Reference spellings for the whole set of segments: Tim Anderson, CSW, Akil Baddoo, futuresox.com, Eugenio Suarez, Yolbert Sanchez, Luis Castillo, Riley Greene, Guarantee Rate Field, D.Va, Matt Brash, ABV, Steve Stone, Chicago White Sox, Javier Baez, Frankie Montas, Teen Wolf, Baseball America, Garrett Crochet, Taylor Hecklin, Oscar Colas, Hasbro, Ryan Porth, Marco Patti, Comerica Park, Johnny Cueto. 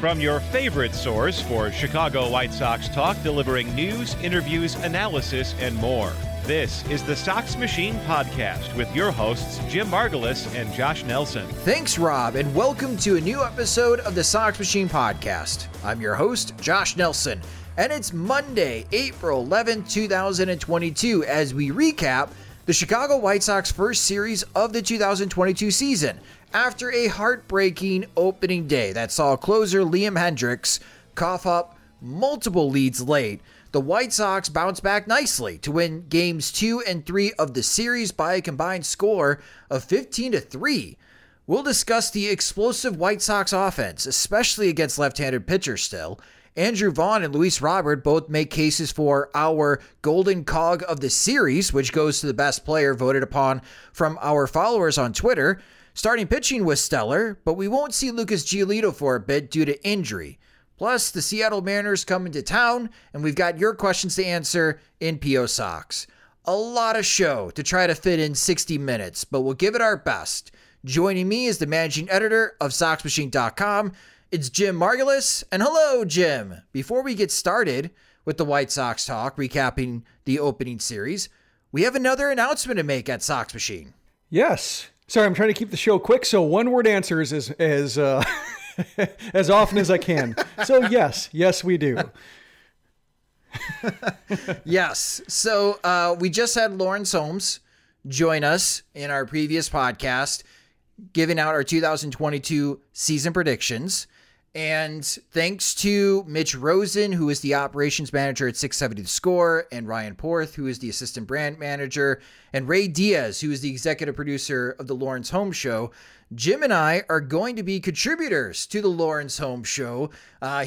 From your favorite source for Chicago White Sox talk, delivering news, interviews, analysis, and more. This is the Sox Machine podcast with your hosts, Jim Margulis and Josh Nelson. Thanks, Rob, and welcome to a new episode of the Sox Machine podcast. I'm your host, Josh Nelson, and it's Monday, April 11, 2022, as we recap the Chicago White Sox first series of the 2022 season. After a heartbreaking opening day that saw closer Liam Hendricks cough up multiple leads late, the White Sox bounced back nicely to win games 2 and 3 of the series by a combined score of 15-3. We'll discuss the explosive White Sox offense, especially against left-handed pitchers still. Andrew Vaughn and Luis Robert both make cases for our golden cog of the series, which goes to the best player voted upon from our followers on Twitter. Starting pitching was stellar, but we won't see Lucas Giolito for a bit due to injury. Plus, the Seattle Mariners come into town, and we've got your questions to answer in P.O. Sox. A lot of show to try to fit in 60 minutes, but we'll give it our best. Joining me is the managing editor of SoxMachine.com. It's Jim Margulis, and hello, Jim. Before we get started with the White Sox talk, recapping the opening series, we have another announcement to make at Sox Machine. Yes. Sorry, I'm trying to keep the show quick, so one-word answers as often as I can. So yes, we do. Yes. So we just had Lawrence Holmes join us in our previous podcast, giving out our 2022 season predictions. And thanks to Mitch Rosen, who is the operations manager at 670 The Score, and Ryan Porth, who is the assistant brand manager, and Ray Diaz, who is the executive producer of the Lawrence Holmes Show, Jim and I are going to be contributors to the Lawrence Holmes Show.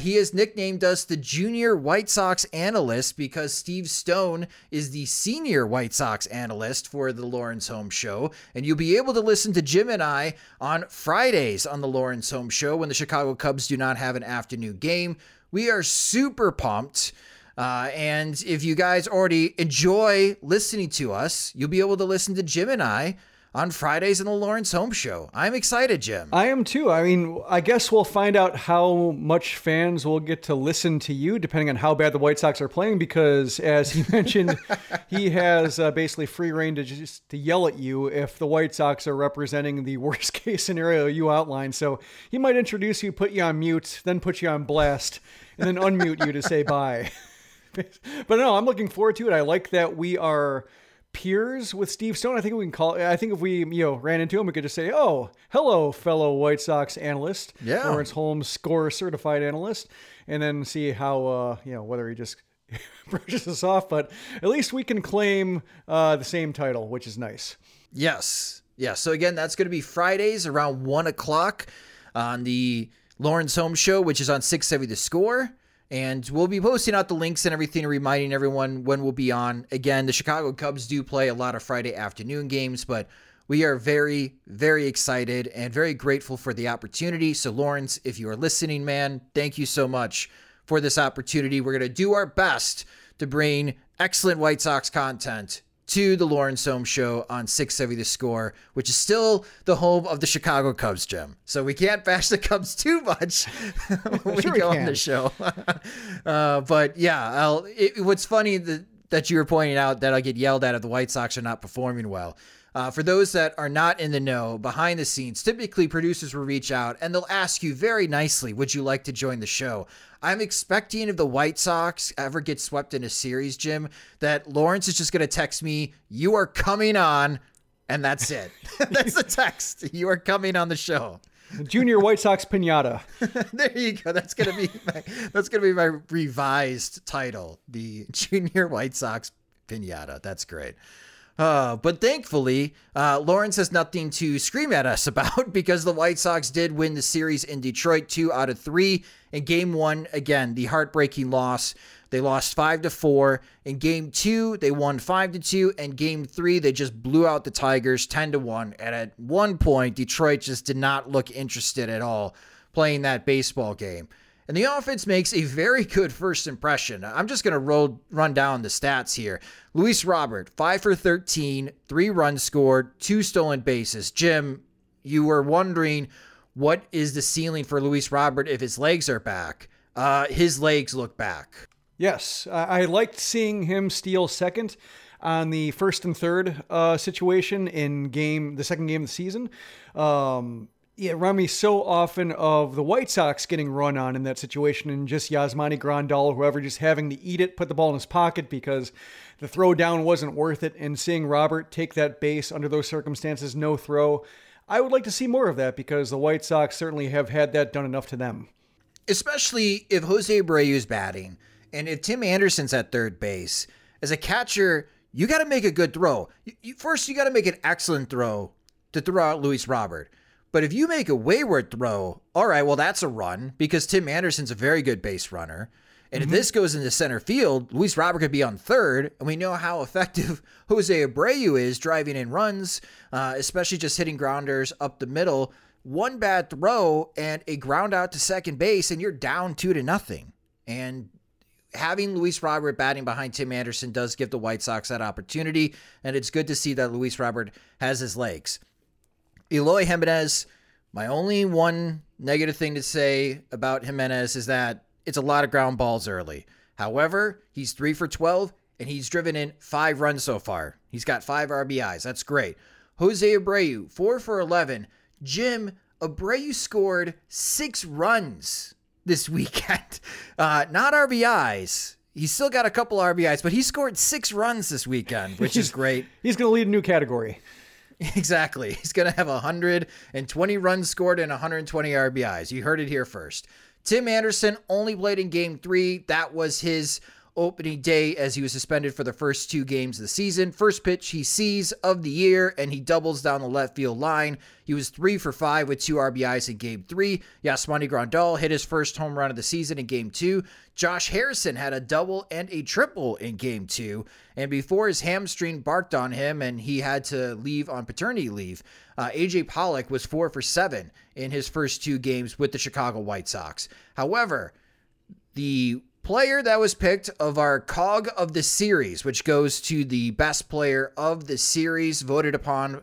He has nicknamed us the Junior White Sox Analyst because Steve Stone is the Senior White Sox Analyst for the Lawrence Holmes Show. And you'll be able to listen to Jim and I on Fridays on the Lawrence Holmes Show when the Chicago Cubs do not have an afternoon game. We are super pumped. And if you guys already enjoy listening to us, you'll be able to listen to Jim and I on Fridays in the Lawrence Holmes Show. I'm excited, Jim. I am too. I mean, I guess we'll find out how much fans will get to listen to you depending on how bad the White Sox are playing, because as he mentioned, he has basically free reign to just to yell at you if the White Sox are representing the worst case scenario you outlined. So he might introduce you, put you on mute, then put you on blast, and then unmute you to say bye. But no, I'm looking forward to it. I like that we are peers with Steve Stone. I think we can call it. I think if we ran into him, we could just say, "Oh, hello, fellow White Sox analyst, Lawrence Holmes, Score certified analyst," and then see how whether he just brushes us off. But at least we can claim the same title, which is nice. Yes. So again, that's going to be Fridays around 1:00 on the Lawrence Holmes Show, which is on 670 The Score. And we'll be posting out the links and everything and reminding everyone when we'll be on. Again, the Chicago Cubs do play a lot of Friday afternoon games, but we are very, very excited and very grateful for the opportunity. So, Lawrence, if you are listening, man, thank you so much for this opportunity. We're going to do our best to bring excellent White Sox content to the Lawrence Holmes Show on 670 The Score, which is still the home of the Chicago Cubs, Jim. So we can't bash the Cubs too much when sure we go on the show. But yeah, what's funny that you were pointing out that I get yelled at if the White Sox are not performing well. For those that are not in the know, behind the scenes, typically producers will reach out and they'll ask you very nicely, would you like to join the show? I'm expecting if the White Sox ever get swept in a series, Jim, that Lawrence is just going to text me, you are coming on, and that's it. That's the text. You are coming on the show. Junior White Sox pinata. There you go. That's gonna be my revised title, the Junior White Sox pinata. That's great. But thankfully, Lawrence has nothing to scream at us about because the White Sox did win the series in Detroit 2 out of 3. In game one, again, the heartbreaking loss. They lost 5-4. In game two, they won 5-2. And game three, they just blew out the Tigers 10-1. And at one point, Detroit just did not look interested at all playing that baseball game. And the offense makes a very good first impression. I'm just going to run down the stats here. Luis Robert, 5 for 13, 3 runs scored, 2 stolen bases. Jim, you were wondering what is the ceiling for Luis Robert if his legs are back. His legs look back. Yes, I liked seeing him steal second on the first and third situation in the second game of the season. It reminded me so often of the White Sox getting run on in that situation and just Yasmani Grandal, whoever, just having to eat it, put the ball in his pocket because the throw down wasn't worth it. And seeing Robert take that base under those circumstances, no throw. I would like to see more of that because the White Sox certainly have had that done enough to them. Especially if Jose Abreu is batting and if Tim Anderson's at third base. As a catcher, you got to make a good throw. First, you got to make an excellent throw to throw out Luis Robert. But if you make a wayward throw, all right, well, that's a run because Tim Anderson's a very good base runner. And if this goes into center field, Luis Robert could be on third. And we know how effective Jose Abreu is driving in runs, especially just hitting grounders up the middle. One bad throw and a ground out to second base, and you're down 2-0. And having Luis Robert batting behind Tim Anderson does give the White Sox that opportunity. And it's good to see that Luis Robert has his legs. Eloy Jimenez, my only one negative thing to say about Jimenez is that it's a lot of ground balls early. However, he's 3 for 12, and he's driven in 5 runs so far. He's got 5 RBIs. That's great. Jose Abreu, 4 for 11. Jim, Abreu scored 6 runs this weekend. Not RBIs. He's still got a couple RBIs, but he scored 6 runs this weekend, which is great. He's going to lead a new category. Exactly. He's going to have 120 runs scored and 120 RBIs. You heard it here first. Tim Anderson only played in game 3. That was his opening day as he was suspended for the first 2 games of the season. First pitch he sees of the year, and he doubles down the left field line. He was 3 for 5 with 2 RBIs in game 3. Yasmani Grandal hit his first home run of the season in game 2. Josh Harrison had a double and a triple in game 2. And before his hamstring barked on him and he had to leave on paternity leave, AJ Pollock was 4 for 7 in his first 2 games with the Chicago White Sox. However, the player that was picked of our cog of the series, which goes to the best player of the series voted upon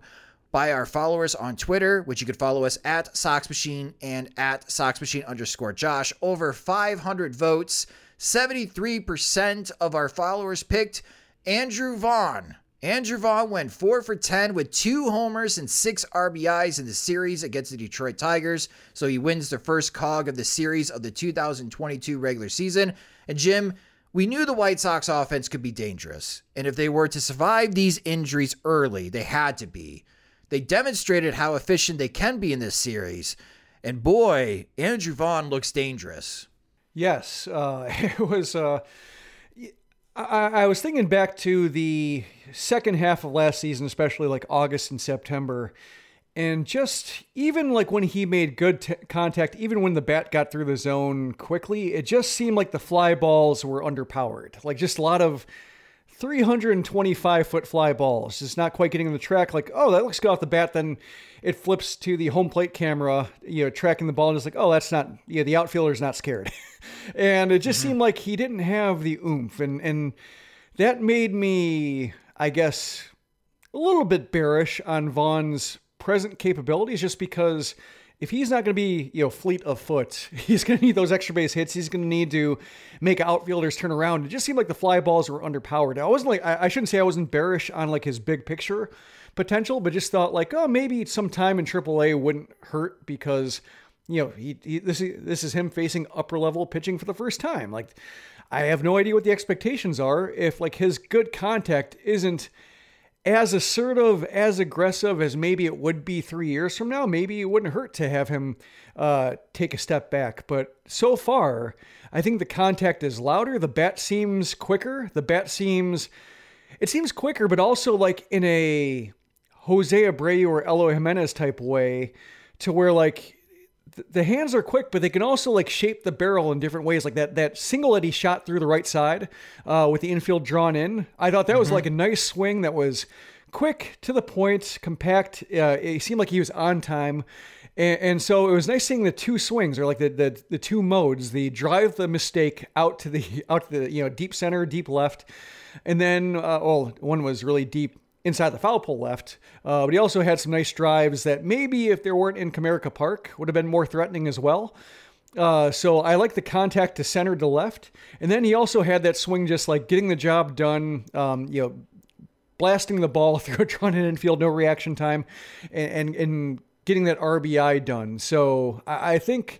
by our followers on Twitter, which you could follow us at Sox Machine and at @SoxMachine_Josh. Over 500 votes, 73% of our followers picked Andrew Vaughn. Andrew Vaughn went 4 for 10 with 2 homers and 6 RBIs in the series against the Detroit Tigers. So he wins the first cog of the series of the 2022 regular season. And Jim, we knew the White Sox offense could be dangerous. And if they were to survive these injuries early, they had to be. They demonstrated how efficient they can be in this series. And boy, Andrew Vaughn looks dangerous. Yes, it was... I was thinking back to the second half of last season, especially like August and September, and just even like when he made good contact, even when the bat got through the zone quickly, it just seemed like the fly balls were underpowered. Like just a lot of 325-foot fly balls, just not quite getting on the track. Like, oh, that looks good off the bat. Then it flips to the home plate camera, tracking the ball. And it's like, oh, that's not, the outfielder's not scared. And it just seemed like he didn't have the oomph. And that made me, I guess, a little bit bearish on Vaughn's present capabilities, just because if he's not going to be, fleet of foot, he's going to need those extra base hits. He's going to need to make outfielders turn around. It just seemed like the fly balls were underpowered. I shouldn't say I wasn't bearish on his big picture potential, but just thought maybe some time in AAA wouldn't hurt, because this is him facing upper level pitching for the first time. I have no idea what the expectations are if his good contact isn't as assertive, as aggressive as maybe it would be 3 years from now. Maybe it wouldn't hurt to have him take a step back. But so far, I think the contact is louder. The bat seems quicker. It seems quicker, but also in a Jose Abreu or Eloy Jimenez type way, to where the hands are quick, but they can also shape the barrel in different ways. That single that he shot through the right side with the infield drawn in. I thought that was a nice swing that was quick, to the point, compact. It seemed like he was on time. And so it was nice seeing the two swings, or the two modes, the drive, the mistake out to the deep center, deep left. And then, one was really deep inside the foul pole left. But he also had some nice drives that maybe if they weren't in Comerica Park would have been more threatening as well. So I like the contact to center to left. And then he also had that swing, just getting the job done, blasting the ball through a drawn in infield, no reaction time, and getting that RBI done. So I think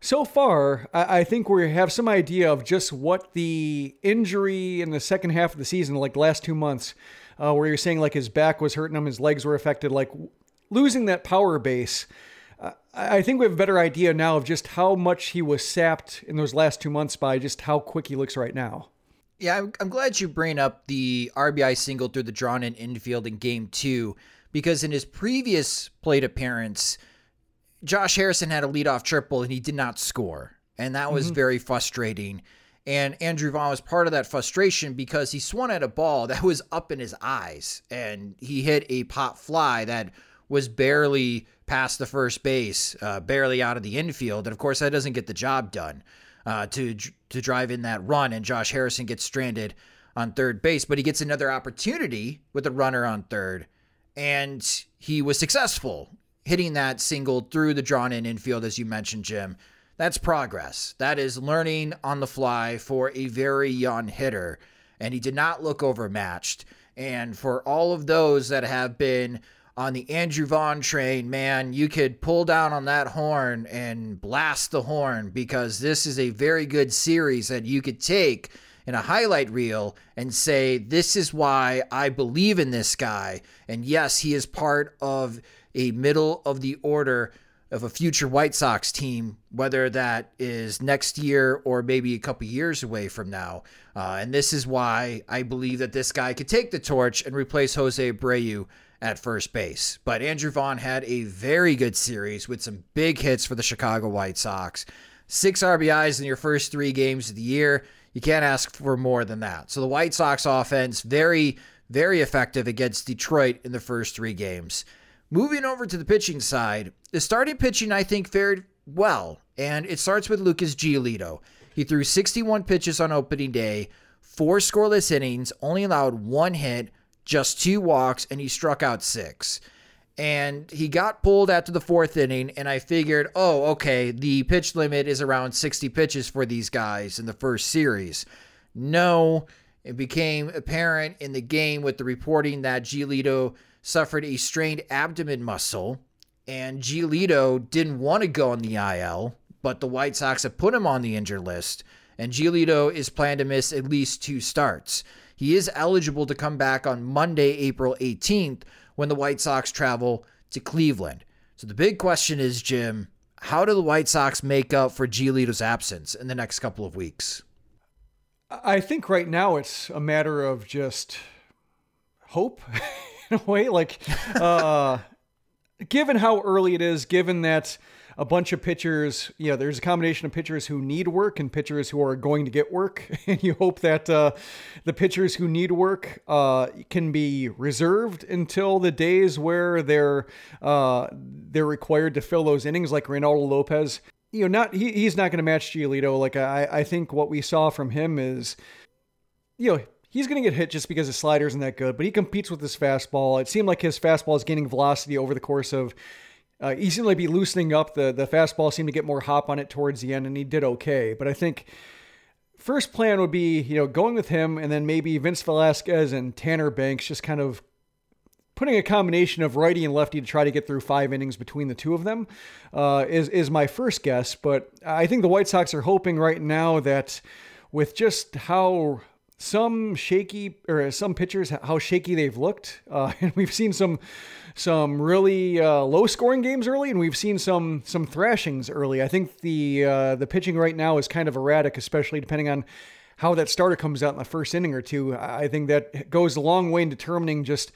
so far, I think we have some idea of just what the injury in the second half of the season, the last 2 months, where you're saying his back was hurting him, his legs were affected, losing that power base. I think we have a better idea now of just how much he was sapped in those last 2 months by just how quick he looks right now. Yeah, I'm glad you bring up the RBI single through the drawn-in infield in Game 2, because in his previous plate appearance, Josh Harrison had a leadoff triple and he did not score. And that was very frustrating. And Andrew Vaughn was part of that frustration because he swung at a ball that was up in his eyes, and he hit a pop fly that was barely past the first base, barely out of the infield. And of course, that doesn't get the job done to drive in that run. And Josh Harrison gets stranded on third base, but he gets another opportunity with a runner on third. And he was successful hitting that single through the drawn-in infield, as you mentioned, Jim. That's progress. That is learning on the fly for a very young hitter. And he did not look overmatched. And for all of those that have been on the Andrew Vaughn train, man, you could pull down on that horn and blast the horn, because this is a very good series that you could take in a highlight reel and say, this is why I believe in this guy. And yes, he is part of a middle of the order of a future White Sox team, whether that is next year or maybe a couple years away from now. And this is why I believe that this guy could take the torch and replace Jose Abreu at first base. But Andrew Vaughn had a very good series with some big hits for the Chicago White Sox. 6 RBIs in your first 3 games of the year. You can't ask for more than that. So the White Sox offense, very, very effective against Detroit in the first 3 games. Moving over to the pitching side, the starting pitching, I think, fared well, and it starts with Lucas Giolito. He threw 61 pitches on opening day, 4 scoreless innings, only allowed 1 hit, just 2 walks, and he struck out 6. And he got pulled after the 4th inning, and I figured, the pitch limit is around 60 pitches for these guys in the first series. No, it became apparent in the game with the reporting that Giolito suffered a strained abdomen muscle, and Giolito didn't want to go on the IL, but the White Sox have put him on the injured list, and Giolito is planned to miss at least 2 starts. He is eligible to come back on Monday, April 18th, when the White Sox travel to Cleveland. So the big question is, Jim, how do the White Sox make up for Giolito's absence in the next couple of weeks? I think right now it's a matter of just hope. In a way, given how early it is, given that a bunch of pitchers, there's a combination of pitchers who need work and pitchers who are going to get work. And you hope that the pitchers who need work can be reserved until the days where they're required to fill those innings, like Reynaldo Lopez. He's not going to match Giolito. I think what we saw from him is, he's going to get hit just because his slider isn't that good, but he competes with his fastball. It seemed like his fastball is gaining velocity over the course of, he seemed like he'd be loosening up. The fastball seemed to get more hop on it towards the end, and he did okay. But I think first plan would be, you know, going with him and then maybe Vince Velasquez and Tanner Banks just kind of putting a combination of righty and lefty to try to get through 5 innings between the two of them is my first guess. But I think the White Sox are hoping right now that with just how some pitchers, how shaky they've looked. And we've seen some really low scoring games early, and we've seen some thrashings early. I think the pitching right now is kind of erratic, especially depending on how that starter comes out in the first inning or two. I think that goes a long way in determining just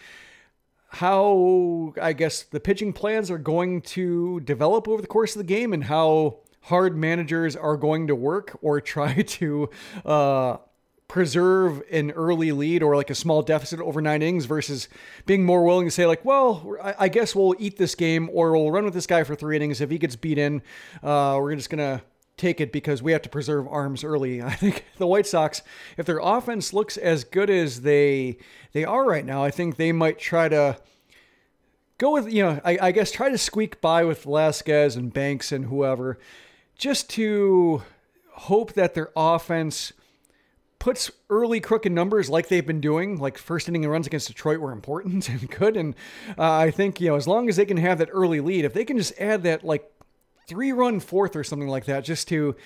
how, I guess, the pitching plans are going to develop over the course of the game and how hard managers are going to work or try to preserve an early lead or like a small deficit over 9 innings versus being more willing to say like, well, I guess we'll eat this game or we'll run with this guy for 3 innings. If he gets beat in, we're just going to take it because we have to preserve arms early. I think the White Sox, if their offense looks as good as they are right now, I think they might try to go with, you know, I guess try to squeak by with Velasquez and Banks and whoever just to hope that their offense puts early crooked numbers like they've been doing, like first inning runs against Detroit were important and good. And I think, you know, as long as they can have that early lead, if they can just add that like 3-run fourth or something like that, just to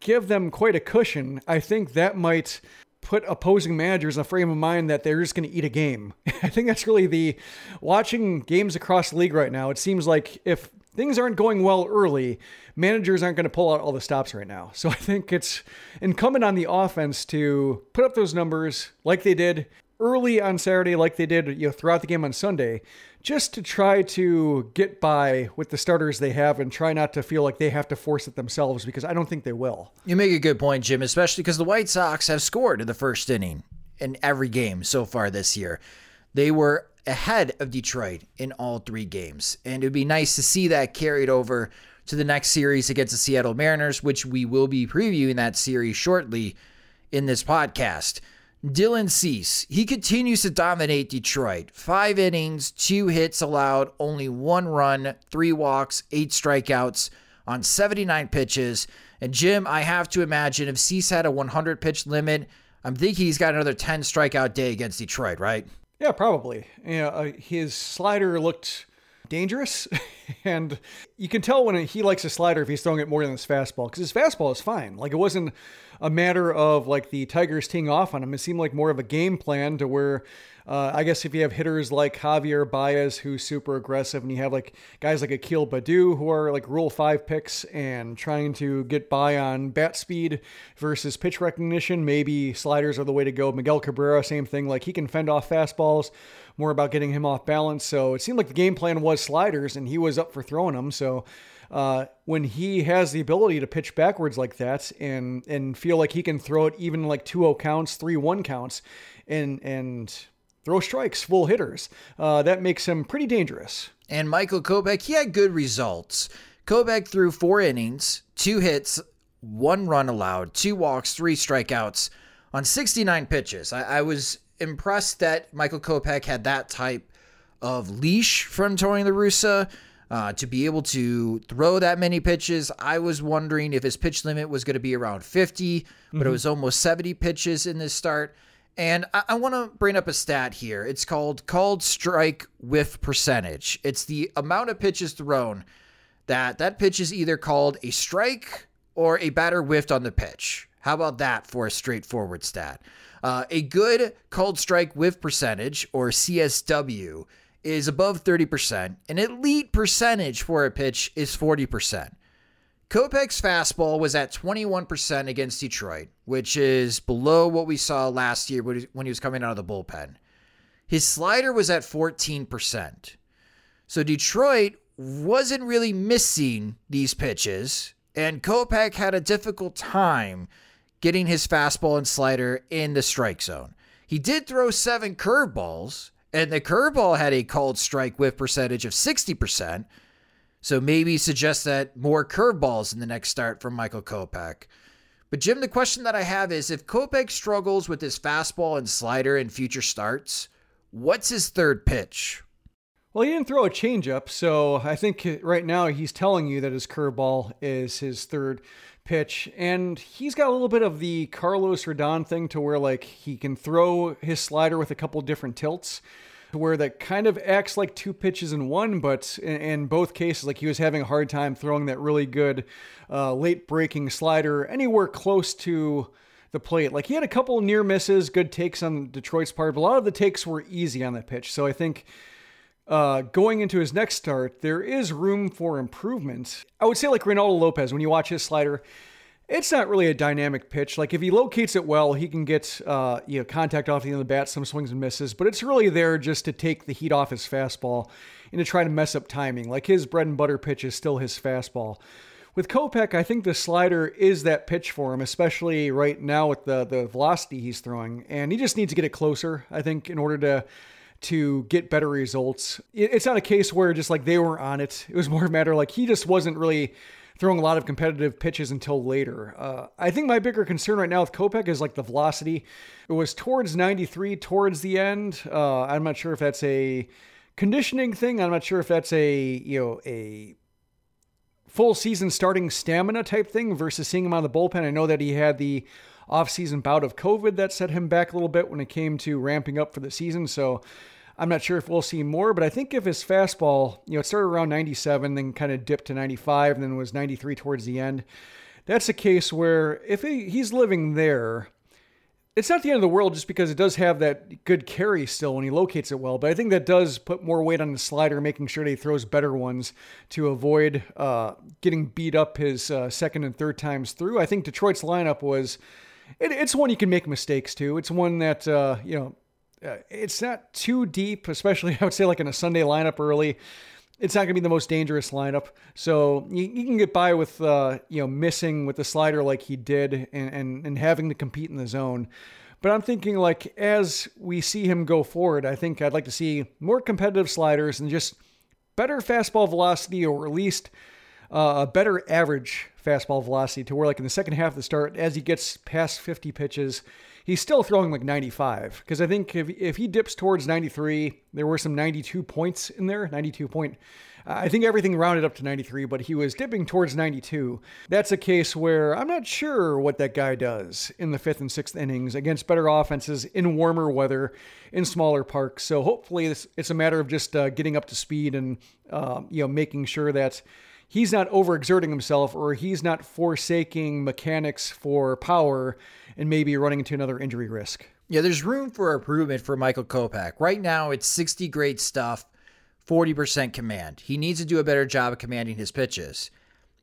give them quite a cushion, I think that might put opposing managers in a frame of mind that they're just going to eat a game. I think that's really watching games across the league right now. It seems like if things aren't going well early, managers aren't going to pull out all the stops right now. So I think it's incumbent on the offense to put up those numbers like they did early on Saturday, like they did, you know, throughout the game on Sunday, just to try to get by with the starters they have and try not to feel like they have to force it themselves, because I don't think they will. You make a good point, Jim, especially because the White Sox have scored in the first inning in every game so far this year. They were ahead of Detroit in all 3 games. And it would be nice to see that carried over to the next series against the Seattle Mariners, which we will be previewing that series shortly in this podcast. Dylan Cease, he continues to dominate Detroit. 5 innings, 2 hits allowed, only 1 run, 3 walks, 8 strikeouts on 79 pitches. And Jim, I have to imagine if Cease had a 100 pitch limit, I'm thinking he's got another 10 strikeout day against Detroit, right? Yeah, probably. You know, his slider looked dangerous, and you can tell when he likes a slider if he's throwing it more than his fastball, because his fastball is fine. Like, it wasn't a matter of like the Tigers teeing off on him. It seemed like more of a game plan to where, I guess if you have hitters like Javier Baez, who's super aggressive, and you have like guys like Akil Baddoo, who are like Rule 5 picks and trying to get by on bat speed versus pitch recognition, maybe sliders are the way to go. Miguel Cabrera, same thing. Like, he can fend off fastballs, more about getting him off balance. So it seemed like the game plan was sliders, and he was up for throwing them. So when he has the ability to pitch backwards like that and feel like he can throw it even like 2-0 counts, 3-1 counts, and throw strikes, full hitters, that makes him pretty dangerous. And Michael Kopech, he had good results. Kopech threw 4 innings, 2 hits, 1 run allowed, 2 walks, 3 strikeouts on 69 pitches. I was impressed that Michael Kopech had that type of leash from Tony La Russa. To be able to throw that many pitches, I was wondering if his pitch limit was going to be around 50, but it was almost 70 pitches in this start. And I want to bring up a stat here. It's called strike whiff percentage. It's the amount of pitches thrown that pitch is either called a strike or a batter whiffed on the pitch. How about that for a straightforward stat? A good called strike whiff percentage, or CSW, is above 30%. An elite percentage for a pitch is 40%. Kopech's fastball was at 21% against Detroit, which is below what we saw last year when he was coming out of the bullpen. His slider was at 14%. So Detroit wasn't really missing these pitches, and Kopech had a difficult time getting his fastball and slider in the strike zone. He did throw 7 curveballs, and the curveball had a called strike whiff percentage of 60%. So maybe suggest that more curveballs in the next start from Michael Kopech. But Jim, the question that I have is, if Kopech struggles with his fastball and slider in future starts, what's his third pitch? Well, he didn't throw a changeup, so I think right now he's telling you that his curveball is his third pitch. And he's got a little bit of the Carlos Rodon thing to where, like, he can throw his slider with a couple different tilts, to where that kind of acts like two pitches in one, but in both cases, like, he was having a hard time throwing that really good late-breaking slider anywhere close to the plate. Like, he had a couple near misses, good takes on Detroit's part, but a lot of the takes were easy on that pitch. So I think going into his next start, there is room for improvement. I would say, like, Reynaldo Lopez, when you watch his slider, it's not really a dynamic pitch. Like, if he locates it well, he can get contact off the end of the bat, some swings and misses, but it's really there just to take the heat off his fastball and to try to mess up timing. Like, his bread and butter pitch is still his fastball. With Kopech, I think the slider is that pitch for him, especially right now with the velocity he's throwing, and he just needs to get it closer, I think, in order to get better results. It's not a case where just like they were on it. It was more a matter like he just wasn't really throwing a lot of competitive pitches until later. I think my bigger concern right now with Kopech is like the velocity. It was towards 93 towards the end. I'm not sure if that's a conditioning thing. I'm not sure if that's a full season starting stamina type thing versus seeing him on the bullpen. I know that he had the off-season bout of COVID that set him back a little bit when it came to ramping up for the season. So I'm not sure if we'll see more, but I think if his fastball, it started around 97, then kind of dipped to 95, and then was 93 towards the end. That's a case where if he's living there, it's not the end of the world just because it does have that good carry still when he locates it well, but I think that does put more weight on the slider, making sure that he throws better ones to avoid getting beat up his second and third times through. I think Detroit's lineup was... It's one you can make mistakes to. It's one that, it's not too deep, especially I would say like in a Sunday lineup early. It's not going to be the most dangerous lineup. So you can get by with, missing with the slider like he did and having to compete in the zone. But I'm thinking like as we see him go forward, I think I'd like to see more competitive sliders and just better fastball velocity, or at least a better average fastball velocity, to where like in the second half of the start, as he gets past 50 pitches, he's still throwing like 95. Because I think if he dips towards 93, there were some 92 points in there, 92 point. I think everything rounded up to 93, but he was dipping towards 92. That's a case where I'm not sure what that guy does in the fifth and sixth innings against better offenses in warmer weather in smaller parks. So hopefully it's a matter of just getting up to speed and making sure that he's not overexerting himself, or he's not forsaking mechanics for power and maybe running into another injury risk. Yeah, there's room for improvement for Michael Kopech. Right now, it's 60 great stuff, 40% command. He needs to do a better job of commanding his pitches.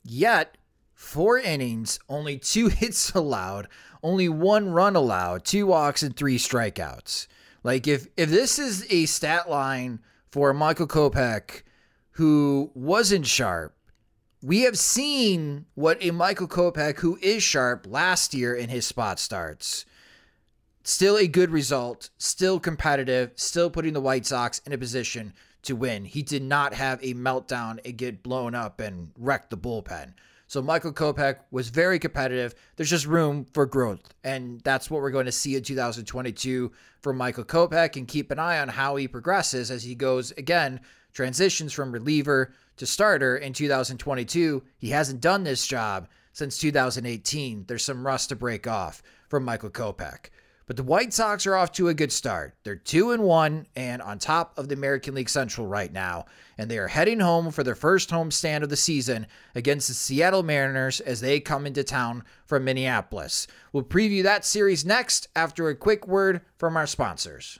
Yet, 4 innings, only 2 hits allowed, only 1 run allowed, 2 walks and 3 strikeouts. Like, if this is a stat line for Michael Kopech who wasn't sharp, we have seen what a Michael Kopech who is sharp last year in his spot starts. Still a good result, still competitive, still putting the White Sox in a position to win. He did not have a meltdown and get blown up and wreck the bullpen. So Michael Kopech was very competitive. There's just room for growth, and that's what we're going to see in 2022 for Michael Kopech, and keep an eye on how he progresses as he goes, again, transitions from reliever to starter in 2022. He hasn't done this job since 2018. There's some rust to break off from Michael Kopech. But the White Sox are off to a good start. They're 2-1 and on top of the American League Central right now. And they are heading home for their first homestand of the season against the Seattle Mariners as they come into town from Minneapolis. We'll preview that series next after a quick word from our sponsors.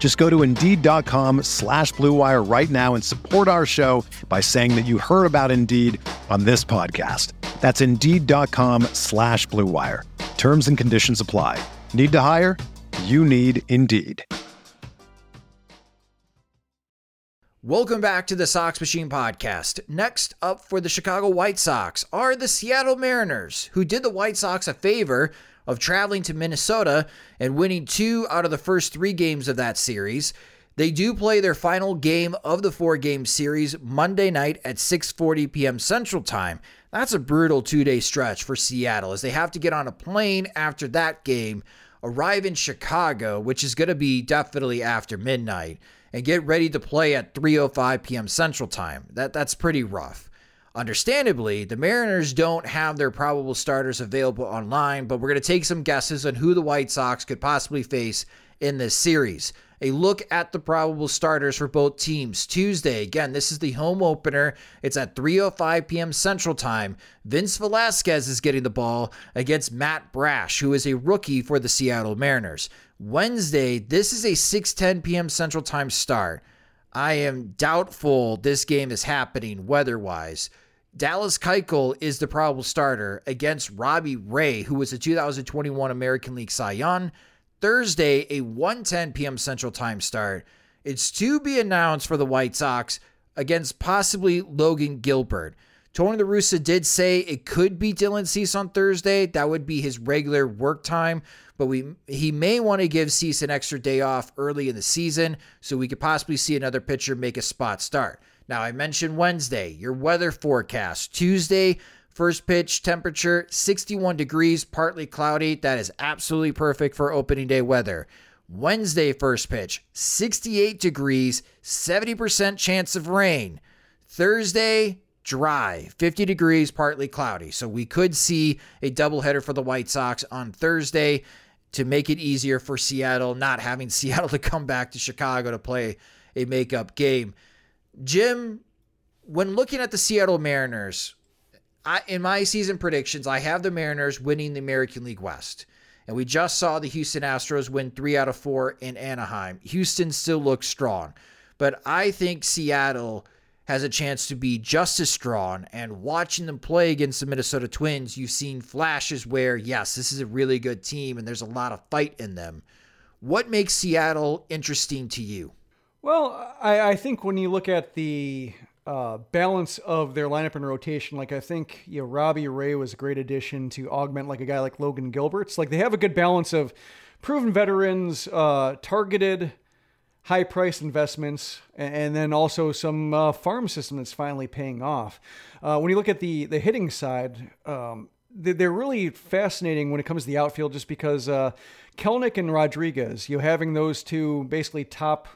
Just go to Indeed.com/BlueWire right now and support our show by saying that you heard about Indeed on this podcast. That's Indeed.com/BlueWire. Terms and conditions apply. Need to hire? You need Indeed. Welcome back to the Sox Machine Podcast. Next up for the Chicago White Sox are the Seattle Mariners, who did the White Sox a favor of traveling to Minnesota and winning 2 out of the first 3 games of that series. They do play their final game of the 4-game series Monday night at 6:40 p.m. Central Time. That's a brutal 2-day stretch for Seattle, as they have to get on a plane after that game, arrive in Chicago, which is going to be definitely after midnight, and get ready to play at 3:05 p.m. Central Time. That's pretty rough. Understandably, the Mariners don't have their probable starters available online, but we're going to take some guesses on who the White Sox could possibly face in this series. A look at the probable starters for both teams. Tuesday, again, this is the home opener. It's at 3:05 p.m. Central Time. Vince Velasquez is getting the ball against Matt Brash, who is a rookie for the Seattle Mariners. Wednesday, this is a 6:10 p.m. Central Time start. I am doubtful this game is happening weather-wise. Dallas Keuchel is the probable starter against Robbie Ray, who was the 2021 American League Cy Young. Thursday, a 1:10 p.m. Central Time start. It's to be announced for the White Sox against possibly Logan Gilbert. Tony La Russa did say it could be Dylan Cease on Thursday. That would be his regular work time, but he may want to give Cease an extra day off early in the season, so we could possibly see another pitcher make a spot start. Now, I mentioned Wednesday, your weather forecast. Tuesday, first pitch temperature, 61 degrees, partly cloudy. That is absolutely perfect for opening day weather. Wednesday, first pitch, 68 degrees, 70% chance of rain. Thursday, dry, 50 degrees, partly cloudy. So we could see a doubleheader for the White Sox on Thursday to make it easier for Seattle, not having Seattle to come back to Chicago to play a makeup game. Jim, when looking at the Seattle Mariners, in my season predictions, I have the Mariners winning the American League West. And we just saw the Houston Astros win 3 out of 4 in Anaheim. Houston still looks strong. But I think Seattle has a chance to be just as strong. And watching them play against the Minnesota Twins, you've seen flashes where, yes, this is a really good team and there's a lot of fight in them. What makes Seattle interesting to you? Well, I think when you look at the balance of their lineup and rotation, like, I think, you know, Robbie Ray was a great addition to augment like a guy like Logan Gilbert's. Like, they have a good balance of proven veterans, targeted high priced investments, and then also some farm system that's finally paying off. When you look at the hitting side, they're really fascinating when it comes to the outfield, just because Kelenic and Rodriguez, you know, having those two basically top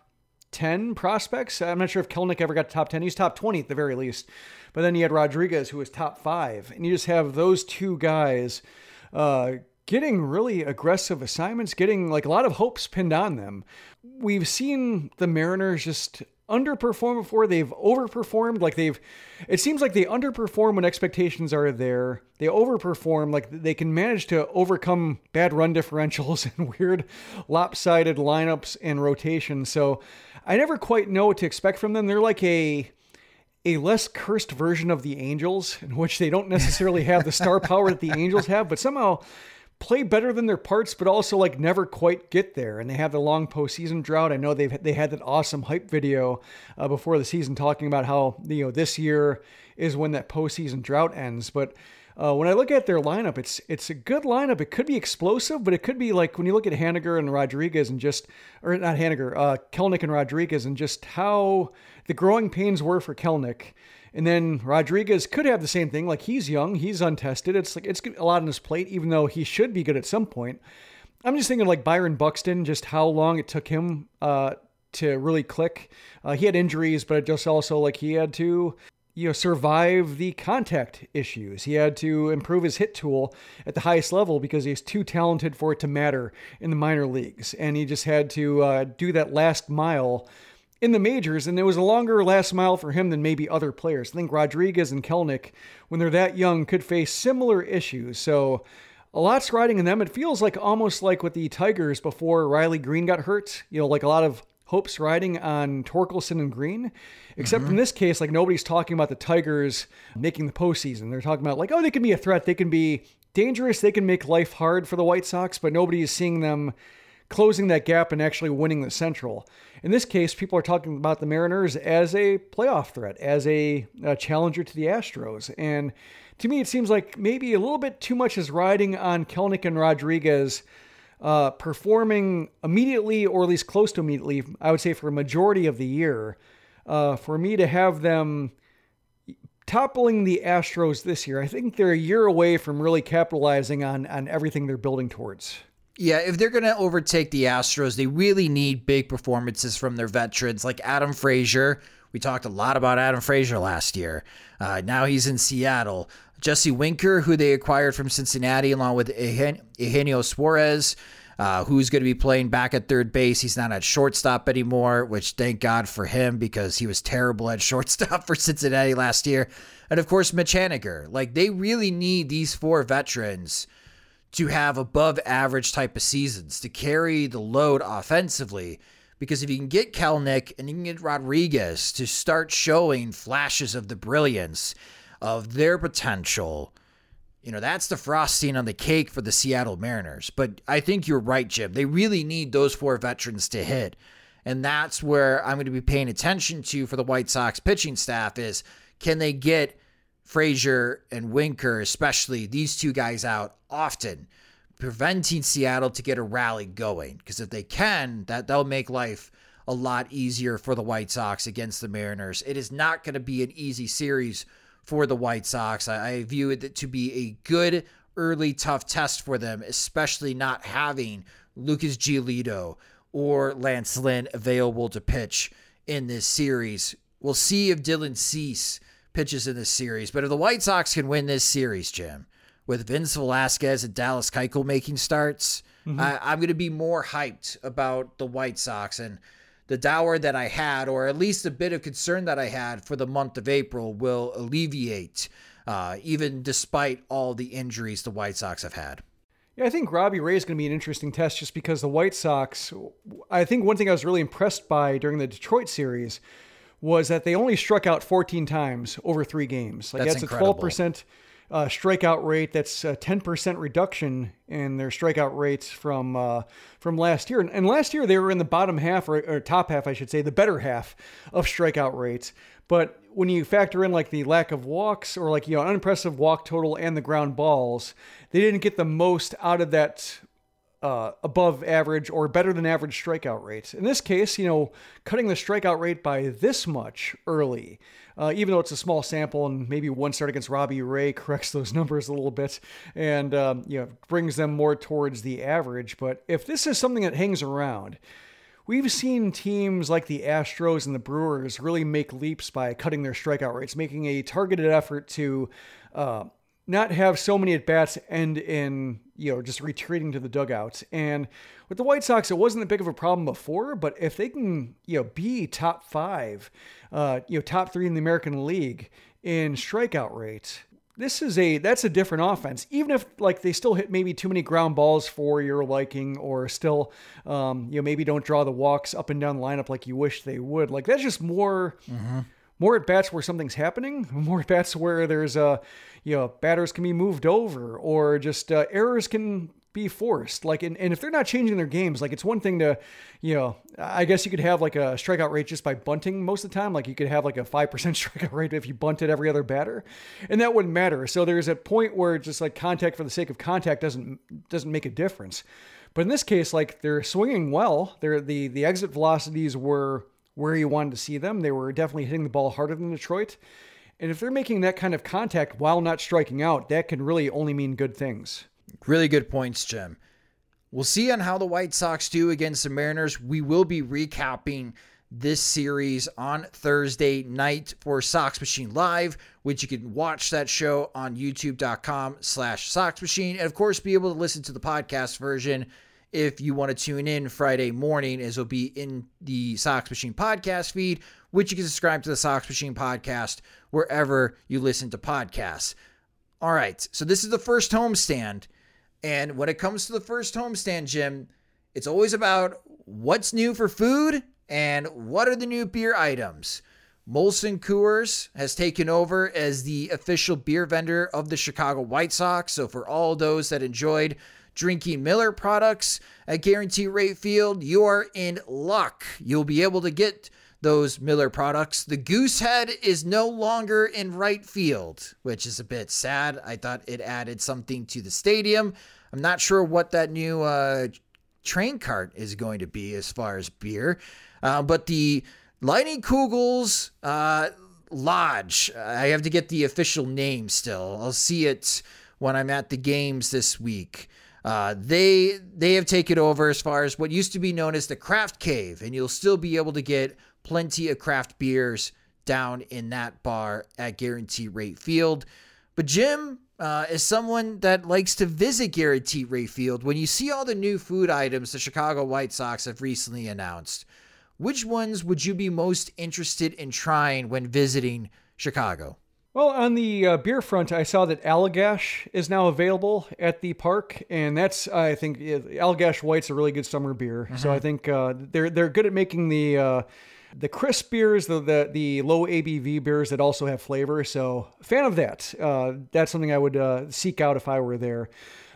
10 prospects. I'm not sure if Kelenic ever got to top 10. He's top 20 at the very least. But then you had Rodriguez, who was top 5. And you just have those two guys getting really aggressive assignments, getting like a lot of hopes pinned on them. We've seen the Mariners just underperform before. They've overperformed. It seems like they underperform when expectations are there. They overperform. Like, they can manage to overcome bad run differentials and weird lopsided lineups and rotations. So I never quite know what to expect from them. They're like a less cursed version of the Angels, in which they don't necessarily have the star power that the Angels have, but somehow play better than their parts, but also like never quite get there. And they have the long postseason drought. I know they had that awesome hype video before the season talking about how, you know, this year is when that postseason drought ends. But when I look at their lineup, it's a good lineup. It could be explosive, but it could be like when you look at Kelenic and Rodriguez, and just how the growing pains were for Kelenic. And then Rodriguez could have the same thing. Like, he's young, he's untested. It's like, it's a lot on his plate, even though he should be good at some point. I'm just thinking like Byron Buxton, just how long it took him to really click. He had injuries, but just also like he had to survive the contact issues. He had to improve his hit tool at the highest level because he's too talented for it to matter in the minor leagues. And he just had to do that last mile in the majors. And there was a longer last mile for him than maybe other players. I think Rodriguez and Kelenic, when they're that young, could face similar issues. So a lot's riding in them. It feels like almost like with the Tigers before Riley Green got hurt, you know, like a lot of hopes riding on Torkelson and Green, except in this case, like nobody's talking about the Tigers making the postseason. They're talking about like, oh, they can be a threat. They can be dangerous. They can make life hard for the White Sox, but nobody is seeing them closing that gap and actually winning the Central. In this case, people are talking about the Mariners as a playoff threat, as a challenger to the Astros. And to me, it seems like maybe a little bit too much is riding on Kelenic and Rodriguez performing immediately, or at least close to immediately, I would say for a majority of the year, for me to have them toppling the Astros this year. I think they're a year away from really capitalizing on everything they're building towards. Yeah, if they're going to overtake the Astros, they really need big performances from their veterans like Adam Frazier. We talked a lot about Adam Frazier last year. Now he's in Seattle. Jesse Winker, who they acquired from Cincinnati, along with Eugenio Suarez, who's going to be playing back at third base. He's not at shortstop anymore, which thank God for him because he was terrible at shortstop for Cincinnati last year. And, of course, Mitch Haniger. Like, they really need these four veterans to have above-average type of seasons, to carry the load offensively. Because if you can get Kelenic and you can get Rodriguez to start showing flashes of the brilliance of their potential, you know, that's the frosting on the cake for the Seattle Mariners. But I think you're right, Jim. They really need those four veterans to hit. And that's where I'm going to be paying attention to for the White Sox pitching staff is, can they get Frazier and Winker, especially these two guys out often, preventing Seattle to get a rally going? Because if they can, that'll make life a lot easier for the White Sox against the Mariners. It is not going to be an easy series for the White Sox. I view it to be a good, early, tough test for them, especially not having Lucas Giolito or Lance Lynn available to pitch in this series. We'll see if Dylan Cease pitches in this series. But if the White Sox can win this series, Jim, with Vince Velasquez and Dallas Keuchel making starts, I'm going to be more hyped about the White Sox. And the dour that I had, or at least a bit of concern that I had for the month of April, will alleviate, even despite all the injuries the White Sox have had. Yeah, I think Robbie Ray is going to be an interesting test just because the White Sox, I think one thing I was really impressed by during the Detroit series was that they only struck out 14 times over three games. Like that's incredible. A 12% strikeout rate. That's a 10% reduction in their strikeout rates from last year. And last year they were in the bottom half or top half, I should say, the better half of strikeout rates. But when you factor in like the lack of walks or like, you know, unimpressive walk total and the ground balls, they didn't get the most out of that above average or better than average strikeout rates. In this case, you know, cutting the strikeout rate by this much early, even though it's a small sample and maybe one start against Robbie Ray corrects those numbers a little bit and, you know, brings them more towards the average. But if this is something that hangs around, we've seen teams like the Astros and the Brewers really make leaps by cutting their strikeout rates, making a targeted effort to, not have so many at-bats end in, you know, just retreating to the dugouts. And with the White Sox, it wasn't that big of a problem before, but if they can, you know, be top five, you know, top three in the American League in strikeout rates, that's a different offense. Even if like they still hit maybe too many ground balls for your liking, or still, you know, maybe don't draw the walks up and down the lineup like you wish they would. Like that's just more... More at-bats where something's happening, more at-bats where there's, you know, batters can be moved over or just errors can be forced. Like, and if they're not changing their games, like it's one thing to, you know, I guess you could have like a strikeout rate just by bunting most of the time. Like you could have like a 5% strikeout rate if you bunted every other batter, and that wouldn't matter. So there's a point where just like contact for the sake of contact doesn't make a difference. But in this case, like they're swinging well. They're the exit velocities were where you wanted to see them. They were definitely hitting the ball harder than Detroit. And if they're making that kind of contact while not striking out, that can really only mean good things. Really good points, Jim. We'll see on how the White Sox do against the Mariners. We will be recapping this series on Thursday night for Sox Machine Live, which you can watch that show on youtube.com/Sox Machine. And of course, be able to listen to the podcast version if you want to tune in Friday morning, as it'll be in the Sox Machine podcast feed, which you can subscribe to the Sox Machine podcast wherever you listen to podcasts. All right, so this is the first homestand. And when it comes to the first homestand, Jim, it's always about what's new for food and what are the new beer items. Molson Coors has taken over as the official beer vendor of the Chicago White Sox. So for all those that enjoyed drinking Miller products at Guarantee Rate Field, you are in luck. You'll be able to get those Miller products. The Goosehead is no longer in right field, which is a bit sad. I thought it added something to the stadium. I'm not sure what that new train cart is going to be as far as beer, but the Lightning Kugel's Lodge, I have to get the official name still. I'll see it when I'm at the games this week. They have taken over as far as what used to be known as the Craft Cave, and you'll still be able to get plenty of craft beers down in that bar at Guarantee Rate Field. But Jim, as someone that likes to visit Guarantee Rate Field, when you see all the new food items the Chicago White Sox have recently announced, which ones would you be most interested in trying when visiting Chicago? Well, on the beer front, I saw that Allagash is now available at the park, and that's, I think, Allagash White's a really good summer beer. Mm-hmm. So I think they're good at making the crisp beers, the low ABV beers that also have flavor. So fan of that. That's something I would seek out if I were there.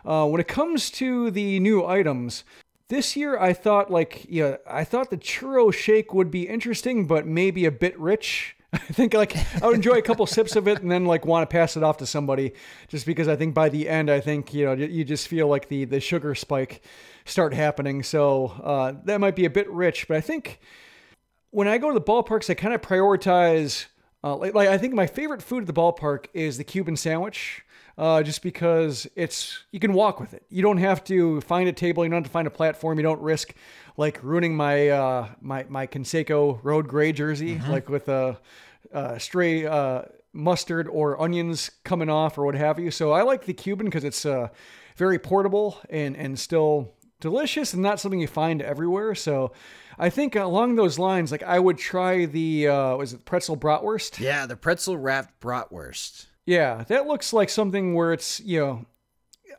When it comes to the new items this year, I thought the churro shake would be interesting, but maybe a bit rich. I think I would enjoy a couple sips of it and then want to pass it off to somebody, just because I think by the end, you just feel like the sugar spike start happening. So that might be a bit rich, but I think when I go to the ballparks, I kind of prioritize, I think my favorite food at the ballpark is the Cuban sandwich, just because you can walk with it. You don't have to find a table. You don't have to find a platform. You don't risk ruining my, my Conseco road gray jersey, mm-hmm. With a stray, mustard or onions coming off or what have you. So I like the Cuban 'cause it's, very portable and still delicious and not something you find everywhere. So I think along those lines, I would try the, was it pretzel bratwurst? Yeah, the pretzel wrapped bratwurst. Yeah, that looks like something where it's,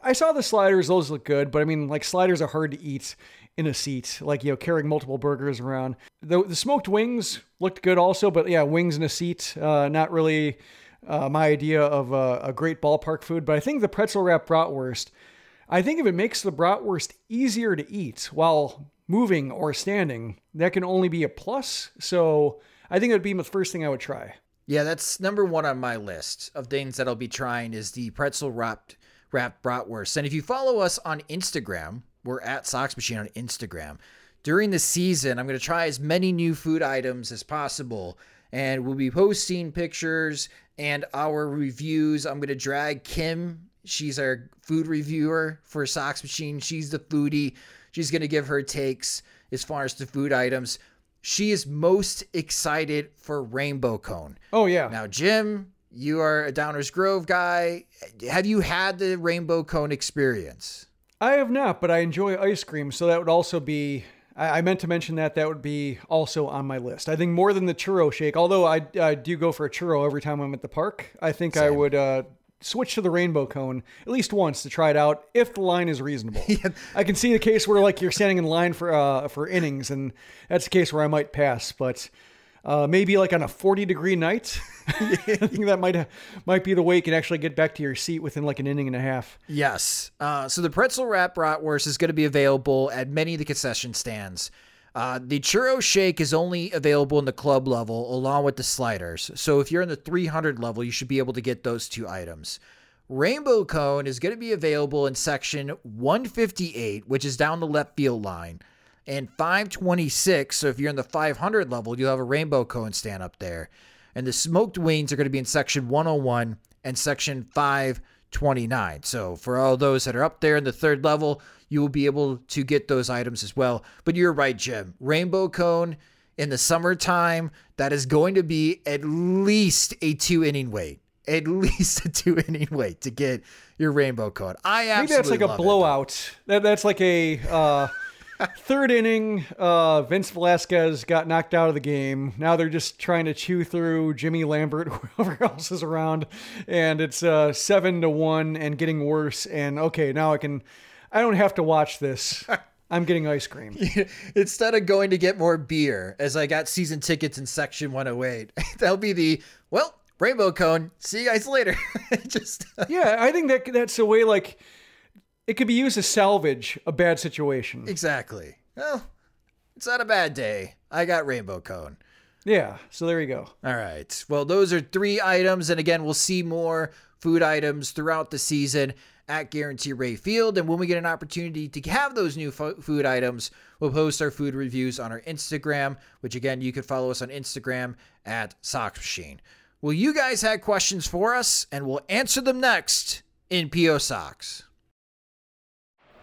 I saw the sliders, those look good, but I mean, sliders are hard to eat in a seat, carrying multiple burgers around. The smoked wings looked good also, but yeah, wings in a seat, not really my idea of a great ballpark food. But I think the pretzel wrap bratwurst, I think if it makes the bratwurst easier to eat while moving or standing, that can only be a plus. So I think it would be the first thing I would try. Yeah, that's number one on my list of things that I'll be trying is the pretzel wrapped bratwurst. And if you follow us on Instagram, we're at Sox Machine on Instagram. During the season, I'm going to try as many new food items as possible. And we'll be posting pictures and our reviews. I'm going to drag Kim. She's our food reviewer for Sox Machine. She's the foodie. She's going to give her takes as far as the food items. She is most excited for Rainbow Cone. Oh, yeah. Now, Jim, you are a Downers Grove guy. Have you had the Rainbow Cone experience? I have not, but I enjoy ice cream. So that would also be, I meant to mention that would be also on my list. I think more than the churro shake, although I do go for a churro every time I'm at the park. I think same. I would switch to the Rainbow Cone at least once to try it out if the line is reasonable. Yeah. I can see the case where you're standing in line for innings, and that's the case where I might pass, but maybe on a 40-degree night, I think that might be the way you can actually get back to your seat within an inning and a half. Yes. So the pretzel wrap bratwurst is going to be available at many of the concession stands. The churro shake is only available in the club level along with the sliders. So if you're in the 300 level, you should be able to get those two items. Rainbow Cone is going to be available in section 158, which is down the left field line, and 526. So if you're in the 500 level, you'll have a Rainbow Cone stand up there. And the smoked wings are going to be in section 101 and section 529. So for all those that are up there in the third level, you will be able to get those items as well. But you're right, Jim. Rainbow Cone in the summertime, that is going to be at least a 2-inning wait. At least a 2-inning wait to get your rainbow code. I absolutely love it. Maybe that's like a blowout. That's like a third inning. Vince Velasquez got knocked out of the game. Now they're just trying to chew through Jimmy Lambert, whoever else is around. And it's 7-1 and getting worse. And okay, now I don't have to watch this. I'm getting ice cream. Instead of going to get more beer, as I got season tickets in section 108, that'll be the, well, rainbow cone. See you guys later. Yeah, I think that's a way, like, it could be used to salvage a bad situation. Exactly. Well, it's not a bad day. I got rainbow cone. Yeah, so there you go. All right. Well, those are 3 items. And again, we'll see more food items throughout the season at Guarantee Ray Field. And when we get an opportunity to have those new food items, we'll post our food reviews on our Instagram, which again, you can follow us on Instagram at Sox Machine. Well, you guys had questions for us, and we'll answer them next in P.O. Sox.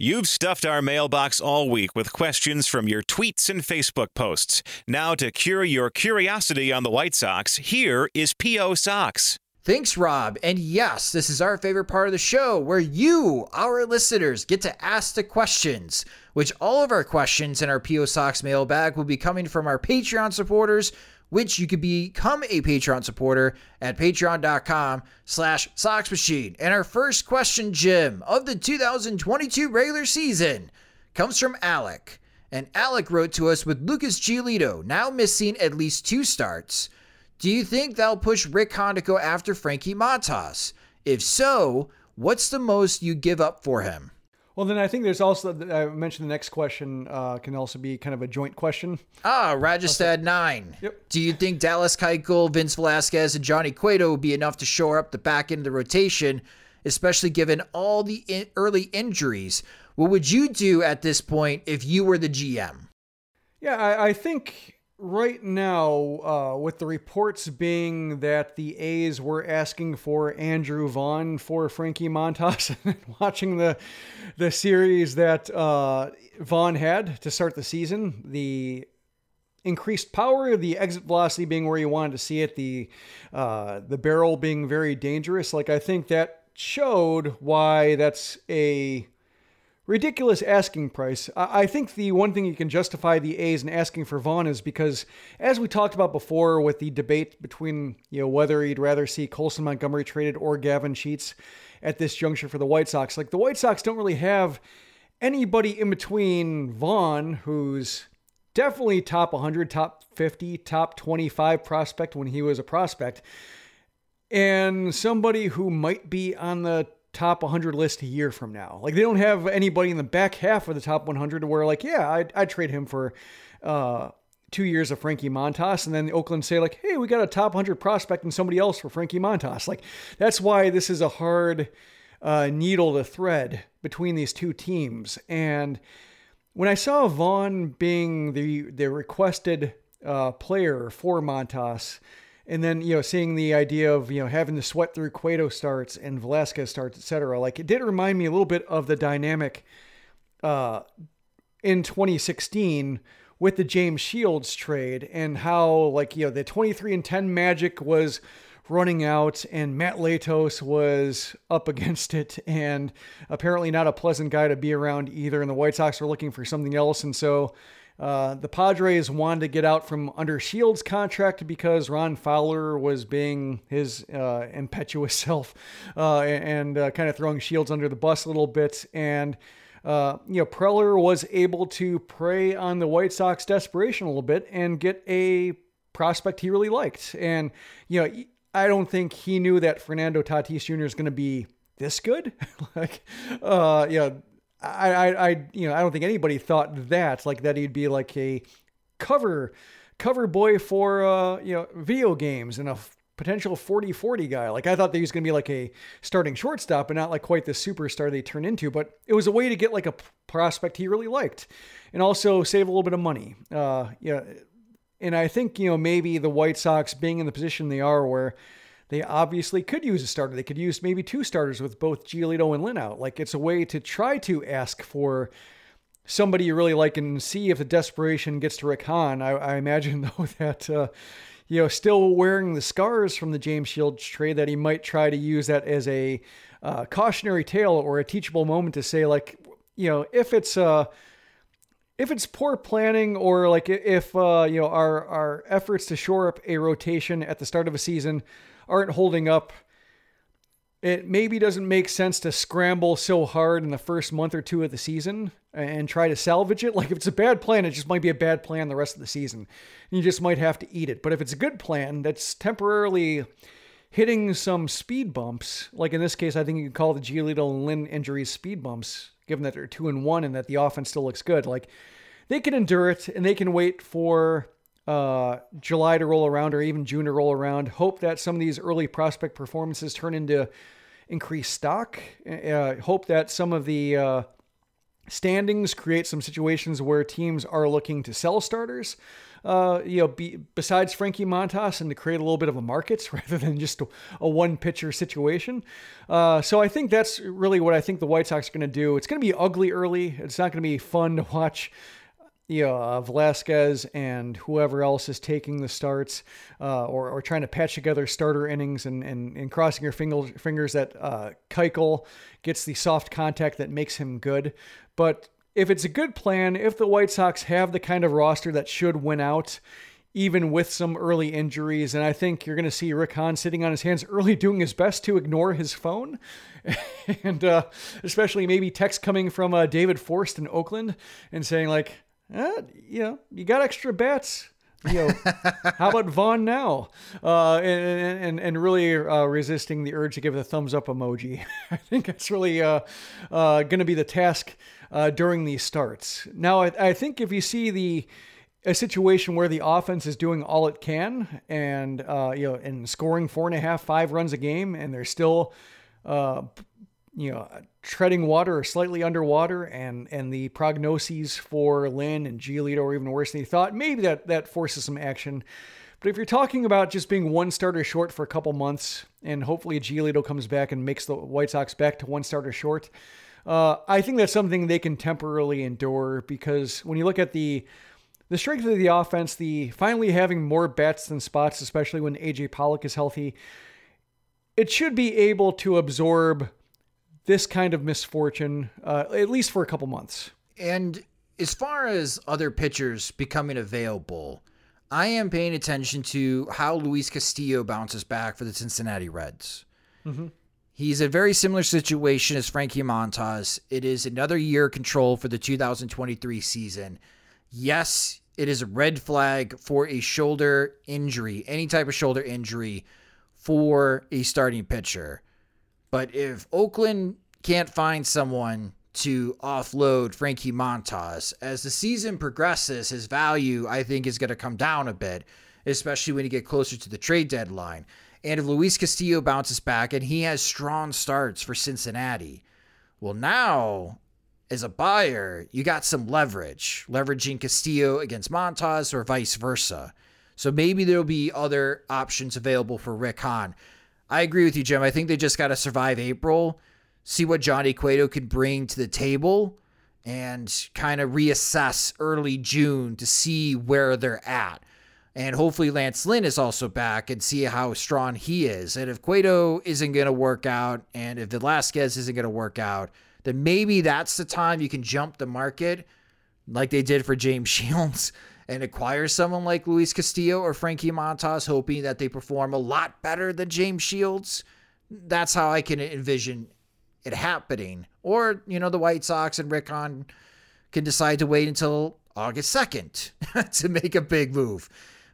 You've stuffed our mailbox all week with questions from your tweets and Facebook posts. Now to cure your curiosity on the White Sox, here is P.O. Sox. Thanks, Rob. And yes, this is our favorite part of the show where you, our listeners, get to ask the questions, which all of our questions in our P.O. Sox mailbag will be coming from our Patreon supporters, which you could become a Patreon supporter at patreon.com/Sox Machine. And our first question, Jim, of the 2022 regular season comes from Alec. And Alec wrote to us with Lucas Giolito now missing at least 2 starts. Do you think that'll push Rick Hondico after Frankie Montas? If so, what's the most you give up for him? Well, then I think there's also, I mentioned the next question can also be kind of a joint question. Rajastad 9. Yep. Do you think Dallas Keuchel, Vince Velasquez, and Johnny Cueto will be enough to shore up the back end of the rotation, especially given all the early injuries? What would you do at this point if you were the GM? Yeah, I think right now, with the reports being that the A's were asking for Andrew Vaughn for Frankie Montas, and watching the series that Vaughn had to start the season, the increased power, the exit velocity being where you wanted to see it, the barrel being very dangerous. Like, I think that showed why that's a ridiculous asking price. I think the one thing you can justify the A's in asking for Vaughn is because, as we talked about before with the debate between, you know, whether you'd rather see Colson Montgomery traded or Gavin Sheets at this juncture for the White Sox, like, the White Sox don't really have anybody in between Vaughn, who's definitely top 100, top 50, top 25 prospect when he was a prospect, and somebody who might be on the top 100 list a year from now. Like, they don't have anybody in the back half of the top 100 where, like, yeah, I'd trade him for 2 years of Frankie Montas. And then Oakland say, like, hey, we got a top 100 prospect and somebody else for Frankie Montas. Like, that's why this is a hard needle to thread between these two teams. And when I saw Vaughn being the requested player for Montas, and then, you know, seeing the idea of, you know, having to sweat through Cueto starts and Velasquez starts, et cetera, like, it did remind me a little bit of the dynamic in 2016 with the James Shields trade, and how, like, you know, the 23-10 magic was running out and Matt Latos was up against it and apparently not a pleasant guy to be around either. And the White Sox were looking for something else. And so the Padres wanted to get out from under Shields' contract because Ron Fowler was being his impetuous self and kind of throwing Shields under the bus a little bit. And, you know, Preller was able to prey on the White Sox desperation a little bit and get a prospect he really liked. And, you know, I don't think he knew that Fernando Tatis Jr. is going to be this good. Like, you know, I don't think anybody thought that, like, that he'd be like a cover boy for, you know, video games and a potential 40-40 guy. Like, I thought that he was going to be like a starting shortstop and not like quite the superstar they turn into, but it was a way to get like a prospect he really liked and also save a little bit of money. Yeah. And I think, you know, maybe the White Sox being in the position they are where they obviously could use a starter. They could use maybe two starters with both Giolito and Lynn out. Like, it's a way to try to ask for somebody you really like and see if the desperation gets to Rick Hahn. I imagine, though, that, you know, still wearing the scars from the James Shields trade, that he might try to use that as a cautionary tale or a teachable moment to say, like, you know, if it's poor planning, or like if, you know, our efforts to shore up a rotation at the start of a season aren't holding up, it maybe doesn't make sense to scramble so hard in the first month or two of the season and try to salvage it. Like, if it's a bad plan, it just might be a bad plan the rest of the season. You just might have to eat it. But if it's a good plan that's temporarily hitting some speed bumps, like in this case, I think you could call the Giolito and Lynn injuries speed bumps, given that they're 2-1 and that the offense still looks good. Like, they can endure it and they can wait for July to roll around, or even June to roll around, hope that some of these early prospect performances turn into increased stock, hope that some of the standings create some situations where teams are looking to sell starters, you know, besides Frankie Montas, and to create a little bit of a market rather than just a one pitcher situation. So I think that's really what I think the White Sox are going to do. It's going to be ugly early. It's not going to be fun to watch. Yeah, Velasquez and whoever else is taking the starts, or trying to patch together starter innings, and crossing your fingers that Keuchel gets the soft contact that makes him good. But if it's a good plan, if the White Sox have the kind of roster that should win out, even with some early injuries, and I think you're going to see Rick Hahn sitting on his hands early, doing his best to ignore his phone, and especially maybe text coming from David Forst in Oakland and saying, like, you know, you got extra bats, you know, how about Vaughn now? And really resisting the urge to give the thumbs up emoji. I think that's really going to be the task during these starts. Now, I think if you see a situation where the offense is doing all it can and, you know, and scoring 4.5, 5 runs a game, and they're still, you know, treading water or slightly underwater, and the prognoses for Lynn and Giolito are even worse than you thought, maybe that forces some action. But if you're talking about just being one starter short for a couple months, and hopefully Giolito comes back and makes the White Sox back to one starter short, I think that's something they can temporarily endure, because when you look at the strength of the offense, the finally having more bats than spots, especially when AJ Pollock is healthy, it should be able to absorb this kind of misfortune, at least for a couple months. And as far as other pitchers becoming available, I am paying attention to how Luis Castillo bounces back for the Cincinnati Reds. Mm-hmm. He's a very similar situation as Frankie Montas. It is another year control for the 2023 season. Yes, it is a red flag for a shoulder injury, any type of shoulder injury for a starting pitcher. But if Oakland can't find someone to offload Frankie Montas, as the season progresses, his value, I think, is going to come down a bit, especially when you get closer to the trade deadline. And if Luis Castillo bounces back and he has strong starts for Cincinnati, well, now, as a buyer, you got some leverage, leveraging Castillo against Montas or vice versa. So maybe there'll be other options available for Rick Hahn. I agree with you, Jim. I think they just got to survive April, see what Johnny Cueto could bring to the table, and kind of reassess early June to see where they're at. And hopefully Lance Lynn is also back and see how strong he is. And if Cueto isn't going to work out, and if Velasquez isn't going to work out, then maybe that's the time you can jump the market like they did for James Shields and acquire someone like Luis Castillo or Frankie Montas, hoping that they perform a lot better than James Shields. That's how I can envision it happening. Or, you know, the White Sox and Rick Hahn can decide to wait until August 2nd to make a big move.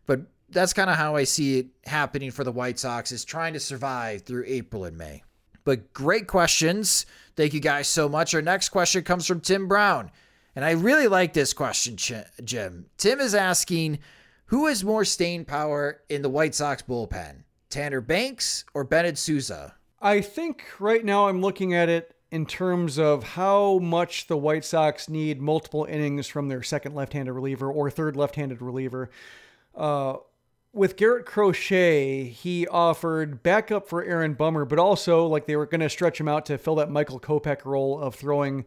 But that's kind of how I see it happening for the White Sox, is trying to survive through April and May. But great questions. Thank you guys so much. Our next question comes from Tim Brown. And I really like this question, Jim. Tim is asking, who has more staying power in the White Sox bullpen, Tanner Banks or Bennett Sousa? I think right now I'm looking at it in terms of how much the White Sox need multiple innings from their second left-handed reliever or third left-handed reliever. With Garrett Crochet, he offered backup for Aaron Bummer, but also like they were going to stretch him out to fill that Michael Kopech role of throwing,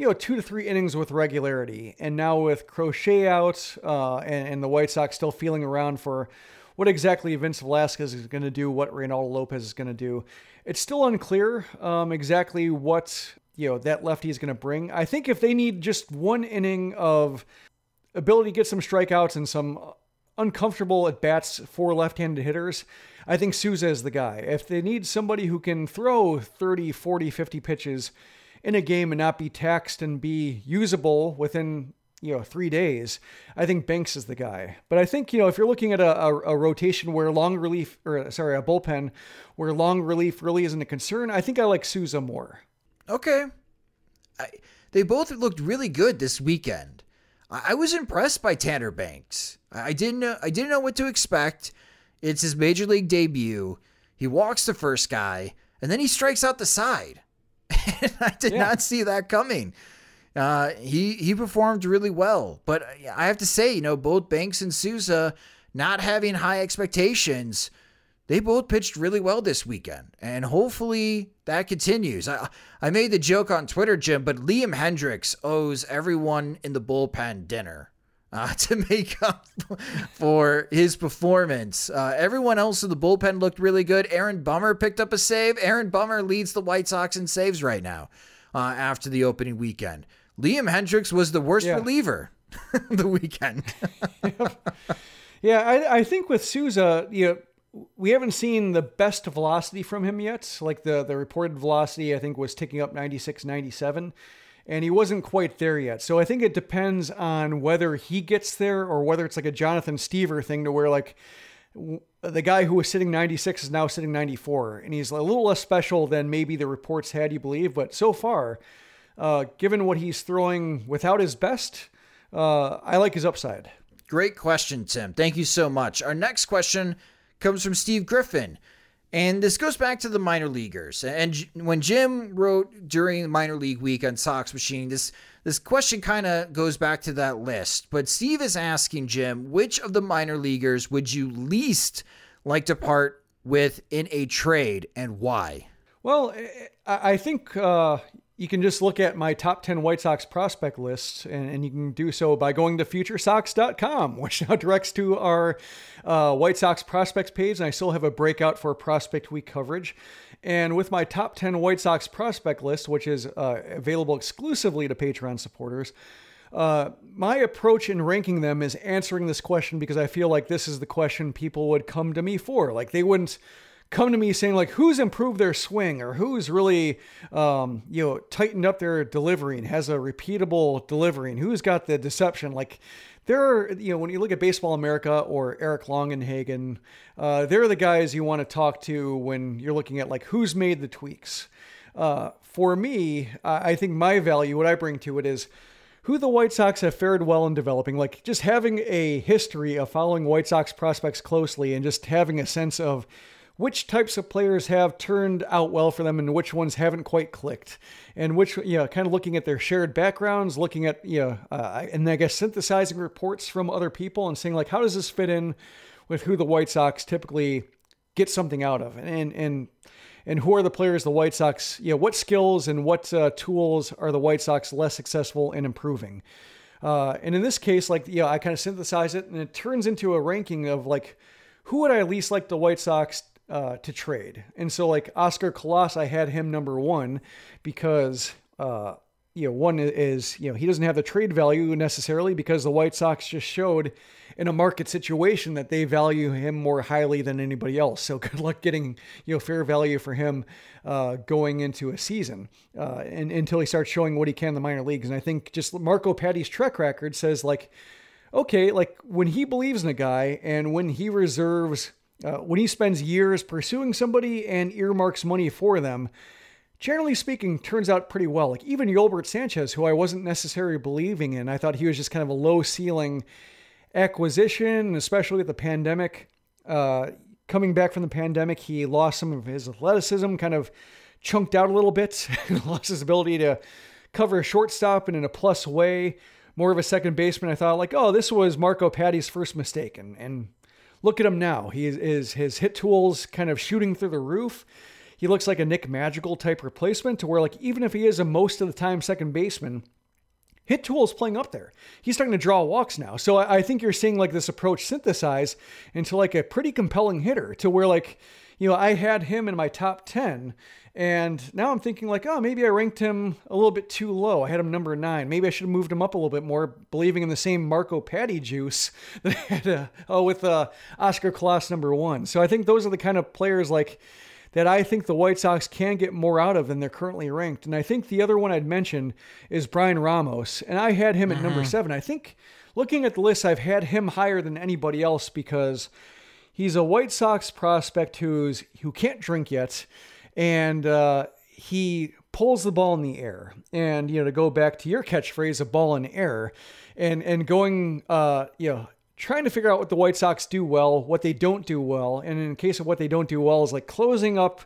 2 to 3 innings with regularity. And now with Crochet out and the White Sox still feeling around for what exactly Vince Velasquez is going to do, what Reynaldo Lopez is going to do, it's still unclear exactly what that lefty is going to bring. I think if they need just one inning of ability to get some strikeouts and some uncomfortable at bats for left-handed hitters, I think Sousa is the guy. If they need somebody who can throw 30, 40, 50 pitches in a game and not be taxed and be usable within 3 days, I think Banks is the guy. But I think, if you're looking at a rotation where a bullpen where long relief really isn't a concern, I think I like Sousa more. Okay. They both looked really good this weekend. I was impressed by Tanner Banks. I didn't know what to expect. It's his major league debut. He walks the first guy and then he strikes out the side. I did not see that coming. He performed really well, but I have to say, both Banks and Sousa, not having high expectations, they both pitched really well this weekend, and hopefully that continues. I made the joke on Twitter, Jim, but Liam Hendricks owes everyone in the bullpen dinner to make up for his performance. Everyone else in the bullpen looked really good. Aaron Bummer picked up a save. Aaron Bummer leads the White Sox in saves right now after the opening weekend. Liam Hendricks was the worst reliever the weekend. I think with Sousa, we haven't seen the best velocity from him yet. Like the reported velocity, I think, was ticking up 96, 97, and he wasn't quite there yet. So I think it depends on whether he gets there or whether it's like a Jonathan Stever thing to where like the guy who was sitting 96 is now sitting 94, and he's a little less special than maybe the reports had you believe. But so far, given what he's throwing without his best, I like his upside. Great question, Tim. Thank you so much. Our next question comes from Steve Griffin, and this goes back to the minor leaguers. And when Jim wrote during minor league week on Sox Machine, this question kind of goes back to that list. But Steve is asking, Jim, which of the minor leaguers would you least like to part with in a trade, and why? Well, I think you can just look at my top 10 White Sox prospect list, and you can do so by going to futuresox.com, which now directs to our White Sox prospects page. And I still have a breakout for prospect week coverage. And with my top 10 White Sox prospect list, which is available exclusively to Patreon supporters, my approach in ranking them is answering this question, because I feel like this is the question people would come to me for. Like, they wouldn't come to me saying like, who's improved their swing or who's really, tightened up their delivery and has a repeatable delivery and who's got the deception. Like, there are, when you look at Baseball America or Eric Longenhagen, they're the guys you want to talk to when you're looking at like, who's made the tweaks. For me, I think my value, what I bring to it is who the White Sox have fared well in developing, like just having a history of following White Sox prospects closely and just having a sense of which types of players have turned out well for them and which ones haven't quite clicked, and which, kind of looking at their shared backgrounds, looking at, and I guess synthesizing reports from other people and saying like, how does this fit in with who the White Sox typically get something out of? And who are the players the White Sox, what skills and what tools are the White Sox less successful in improving? And in this case, like, I kind of synthesize it and it turns into a ranking of like, who would I least like the White Sox to trade. And so like Oscar Colas, I had him number one because, one is, he doesn't have the trade value necessarily because the White Sox just showed in a market situation that they value him more highly than anybody else. So good luck getting, fair value for him, going into a season, and until he starts showing what he can in the minor leagues. And I think just Marco Patti's track record says like, okay, like when he believes in a guy and when he reserves, when he spends years pursuing somebody and earmarks money for them, generally speaking, turns out pretty well. Like even Yolbert Sanchez, who I wasn't necessarily believing in, I thought he was just kind of a low ceiling acquisition, especially with the pandemic. coming back from the pandemic, he lost some of his athleticism, kind of chunked out a little bit, lost his ability to cover a shortstop and in a plus way, more of a second baseman. I thought like, oh, this was Marco Patti's first mistake. And look at him now. He is his hit tools kind of shooting through the roof. He looks like a Nick Magical type replacement to where like, even if he is a most of the time second baseman, hit tools playing up there. He's starting to draw walks now. So I think you're seeing like this approach synthesize into like a pretty compelling hitter to where like, you know, I had him in my top 10 and now I'm thinking like, oh, maybe I ranked him a little bit too low. I had him number 9. Maybe I should have moved him up a little bit more, believing in the same Marco Patti juice that I had with Oscar Colás number 1. So I think those are the kind of players like that I think the White Sox can get more out of than they're currently ranked. And I think the other one I'd mentioned is Brian Ramos. And I had him at number 7. I think looking at the list, I've had him higher than anybody else because he's a White Sox prospect who can't drink yet, and he pulls the ball in the air. And you know, to go back to your catchphrase, a ball in air, and going, you know, trying to figure out what the White Sox do well, what they don't do well, and in case of what they don't do well is like closing up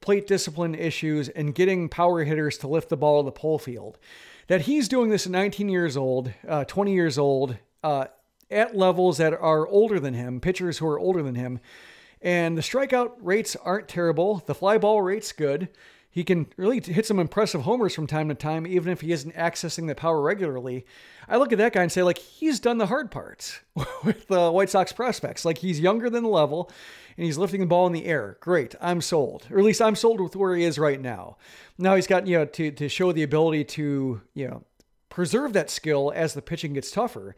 plate discipline issues and getting power hitters to lift the ball to the pole field. That he's doing this at 19 years old, 20 years old. At levels that are older than him, pitchers who are older than him. And the strikeout rates aren't terrible. The fly ball rate's good. He can really hit some impressive homers from time to time, even if he isn't accessing the power regularly. I look at that guy and say, like, he's done the hard parts with the White Sox prospects. Like, he's younger than the level, and he's lifting the ball in the air. Great, I'm sold. Or at least I'm sold with where he is right now. Now he's got, you know, to show the ability to, you know, preserve that skill as the pitching gets tougher.